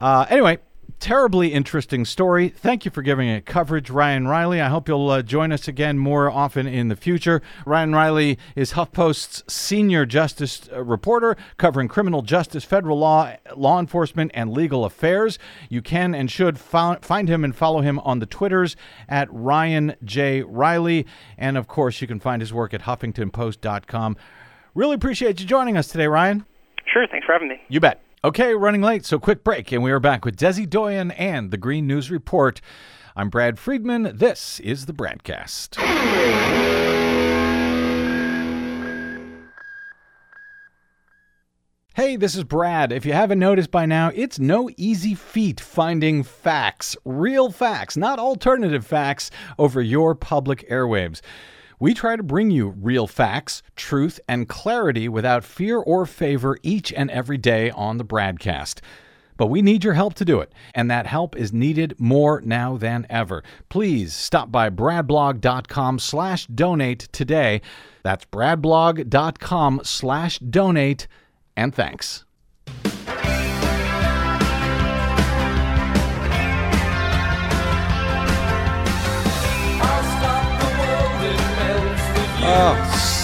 Anyway, terribly interesting story. Thank you for giving it coverage, Ryan Reilly. I hope you'll join us again more often in the future. Ryan Reilly is HuffPost's senior justice reporter covering criminal justice, federal law, law enforcement, and legal affairs. You can and should find him and follow him on the Twitters at Ryan J. Reilly. And, of course, you can find his work at HuffingtonPost.com. Really appreciate you joining us today, Ryan. Sure. Thanks for having me. You bet. Okay, running late, so quick break, and we are back with Desi Doyen and the Green News Report. I'm Brad Friedman. This is the Bradcast. Hey, this is Brad. If you haven't noticed by now, it's no easy feat finding facts, real facts, not alternative facts, over your public airwaves. We try to bring you real facts, truth, and clarity without fear or favor each and every day on the Bradcast. But we need your help to do it, and that help is needed more now than ever. Please stop by bradblog.com/donate today. That's bradblog.com/donate, and thanks. Oh,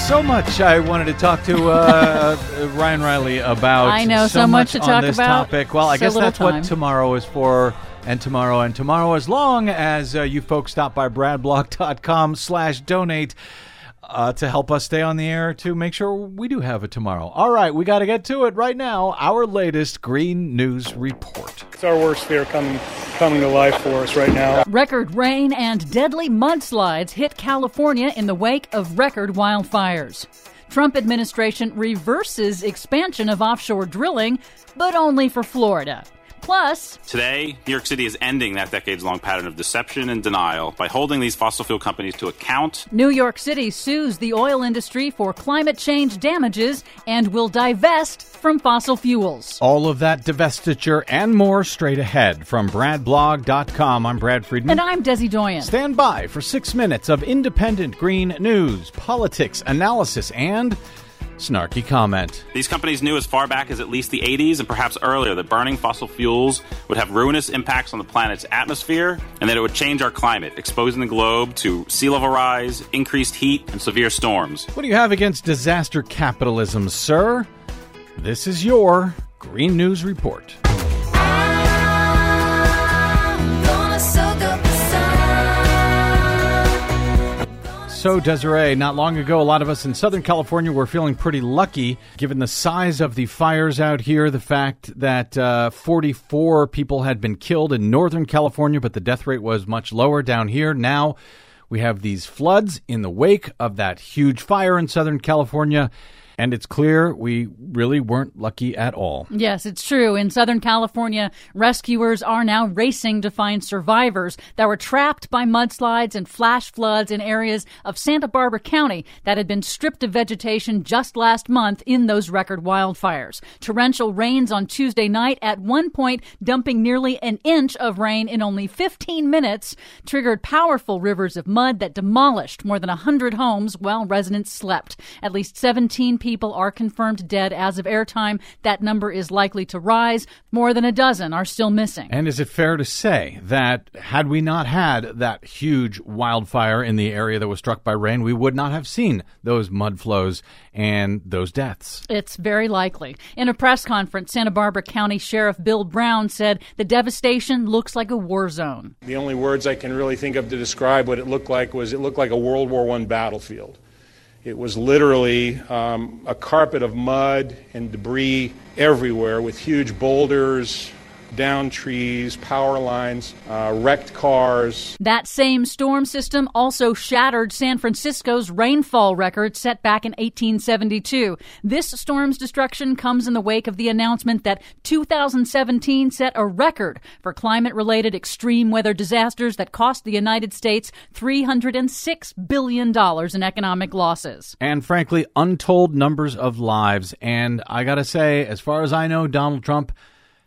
so much I wanted to talk to Ryan Reiley about. I know, so much to talk about topic. Well, I guess that's what tomorrow is for, and tomorrow, as long as you folks stop by bradblog.com/donate to help us stay on the air to make sure we do have it tomorrow. All right, we got to get to it right now. Our latest Green News Report. It's our worst fear coming to life for us right now. Record rain and deadly mudslides hit California in the wake of record wildfires. Trump administration reverses expansion of offshore drilling, but only for Florida. Plus, today, New York City is ending that decades-long pattern of deception and denial by holding these fossil fuel companies to account. New York City sues the oil industry for climate change damages and will divest from fossil fuels. All of that divestiture and more straight ahead from bradblog.com. I'm Brad Friedman. And I'm Desi Doyen. Stand by for 6 minutes of independent green news, politics, analysis, and snarky comment. These companies knew as far back as at least the 80s and perhaps earlier that burning fossil fuels would have ruinous impacts on the planet's atmosphere and that it would change our climate, exposing the globe to sea level rise, increased heat, and severe storms. What do you have against disaster capitalism, sir? This is your Green News Report. So, Desiree, not long ago, a lot of us in Southern California were feeling pretty lucky, given the size of the fires out here, the fact that 44 people had been killed in Northern California, but the death rate was much lower down here. Now we have these floods in the wake of that huge fire in Southern California. And it's clear we really weren't lucky at all. Yes, it's true. In Southern California, rescuers are now racing to find survivors that were trapped by mudslides and flash floods in areas of Santa Barbara County that had been stripped of vegetation just last month in those record wildfires. Torrential rains on Tuesday night, at one point dumping nearly an inch of rain in only 15 minutes, triggered powerful rivers of mud that demolished more than 100 homes while residents slept. At least 17 people are confirmed dead as of airtime. That number is likely to rise. More than a dozen are still missing. And is it fair to say that had we not had that huge wildfire in the area that was struck by rain, we would not have seen those mud flows and those deaths? It's very likely. In a press conference, Santa Barbara County Sheriff Bill Brown said the devastation looks like a war zone. The only words I can really think of to describe what it looked like was it looked like a World War I battlefield. It was literally a carpet of mud and debris everywhere, with huge boulders, down trees, power lines, wrecked cars. That same storm system also shattered San Francisco's rainfall record set back in 1872. This storm's destruction comes in the wake of the announcement that 2017 set a record for climate-related extreme weather disasters that cost the United States $306 billion in economic losses. And frankly, untold numbers of lives. And I gotta say, as far as I know, Donald Trump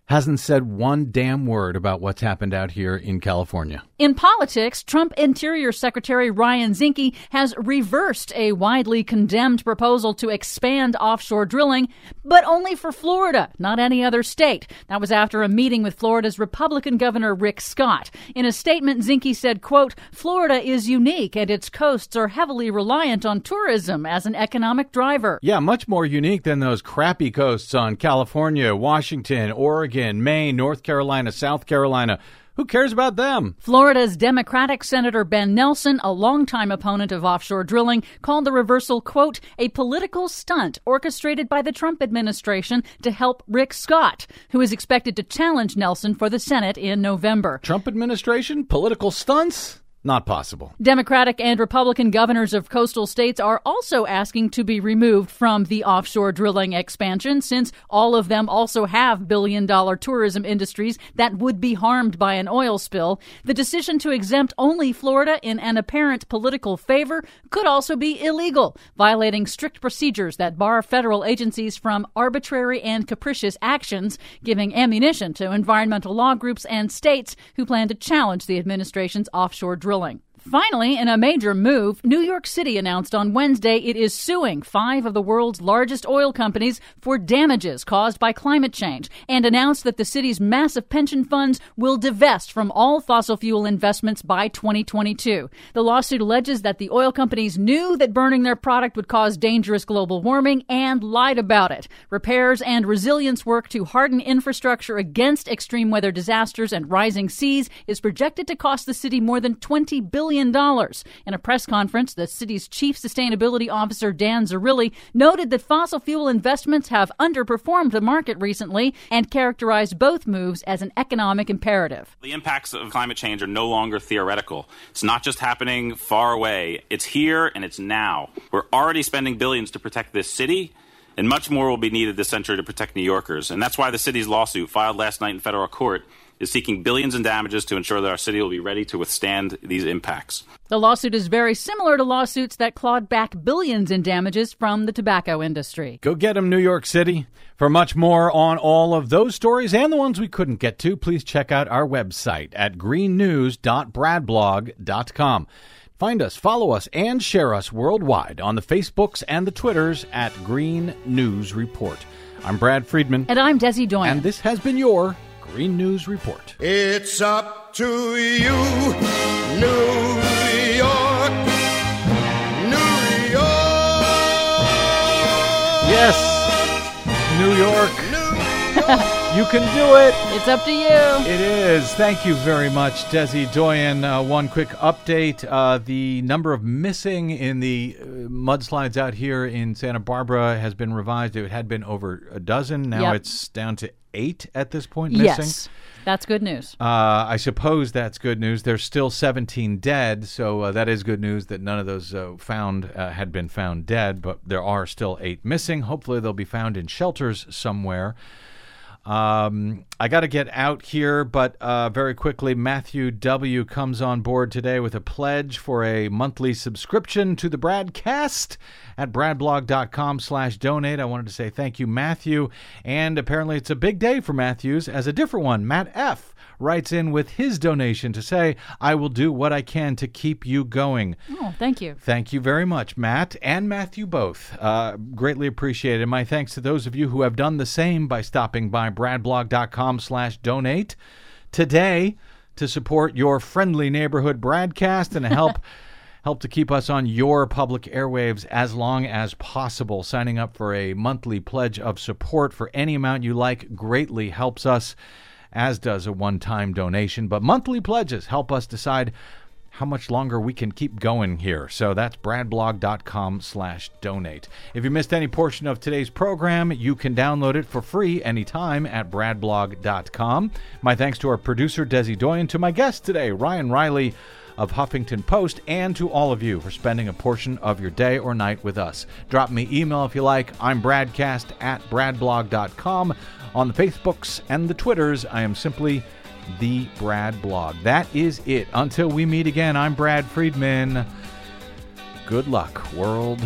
hasn't said one damn word about what's happened out here in California. In politics, Trump Interior Secretary Ryan Zinke has reversed a widely condemned proposal to expand offshore drilling, but only for Florida, not any other state. That was after a meeting with Florida's Republican Governor Rick Scott. In a statement, Zinke said, quote, Florida is unique and its coasts are heavily reliant on tourism as an economic driver. Yeah, much more unique than those crappy coasts on California, Washington, Oregon, Maine, North Carolina, South Carolina. Who cares about them? Florida's Democratic Senator Ben Nelson, a longtime opponent of offshore drilling, called the reversal, quote, a political stunt orchestrated by the Trump administration to help Rick Scott, who is expected to challenge Nelson for the Senate in November. Trump administration? Political stunts? Not possible. Democratic and Republican governors of coastal states are also asking to be removed from the offshore drilling expansion, since all of them also have billion-dollar tourism industries that would be harmed by an oil spill. The decision to exempt only Florida in an apparent political favor could also be illegal, violating strict procedures that bar federal agencies from arbitrary and capricious actions, giving ammunition to environmental law groups and states who plan to challenge the administration's offshore drilling. Finally, in a major move, New York City announced on Wednesday it is suing 5 of the world's largest oil companies for damages caused by climate change, and announced that the city's massive pension funds will divest from all fossil fuel investments by 2022. The lawsuit alleges that the oil companies knew that burning their product would cause dangerous global warming and lied about it. Repairs and resilience work to harden infrastructure against extreme weather disasters and rising seas is projected to cost the city more than $20 billion. In a press conference, the city's chief sustainability officer, Dan Zarilli, noted that fossil fuel investments have underperformed the market recently and characterized both moves as an economic imperative. The impacts of climate change are no longer theoretical. It's not just happening far away. It's here and it's now. We're already spending billions to protect this city, and much more will be needed this century to protect New Yorkers. And that's why the city's lawsuit, filed last night in federal court, is seeking billions in damages to ensure that our city will be ready to withstand these impacts. The lawsuit is very similar to lawsuits that clawed back billions in damages from the tobacco industry. Go get them, New York City. For much more on all of those stories and the ones we couldn't get to, please check out our website at greennews.bradblog.com. Find us, follow us, and share us worldwide on the Facebooks and the Twitters at Green News Report. I'm Brad Friedman. And I'm Desi Doyen. And this has been your Green News Report. It's up to you, New York, New York. Yes, New York. New York. You can do it. It's up to you. It is. Thank you very much, Desi Doyen. One quick update. The number of missing in the mudslides out here in Santa Barbara has been revised. It had been over a dozen. Now It's down to 8 at this point missing. Yes, that's good news. I suppose that's good news. There's still 17 dead, so that is good news that none of those had been found dead, but there are still 8 missing. Hopefully they'll be found in shelters somewhere. I got to get out here, but very quickly, Matthew W. comes on board today with a pledge for a monthly subscription to the Bradcast at bradblog.com/donate. I wanted to say thank you, Matthew. And apparently it's a big day for Matthews, as a different one, Matt F., writes in with his donation to say, I will do what I can to keep you going. Oh, thank you. Thank you very much, Matt and Matthew both. Greatly appreciated. My thanks to those of you who have done the same by stopping by bradblog.com/donate today to support your friendly neighborhood Bradcast and help to keep us on your public airwaves as long as possible. Signing up for a monthly pledge of support for any amount you like greatly helps us, as does a one-time donation. But monthly pledges help us decide how much longer we can keep going here. So that's bradblog.com/donate. If you missed any portion of today's program, you can download it for free anytime at bradblog.com. My thanks to our producer, Desi Doyen, to my guest today, Ryan Reilly of Huffington Post, and to all of you for spending a portion of your day or night with us. Drop me email if you like. I'm bradcast at bradblog.com. On the Facebooks and the Twitters, I am simply The Brad Blog. That is it. Until we meet again, I'm Brad Friedman. Good luck, world.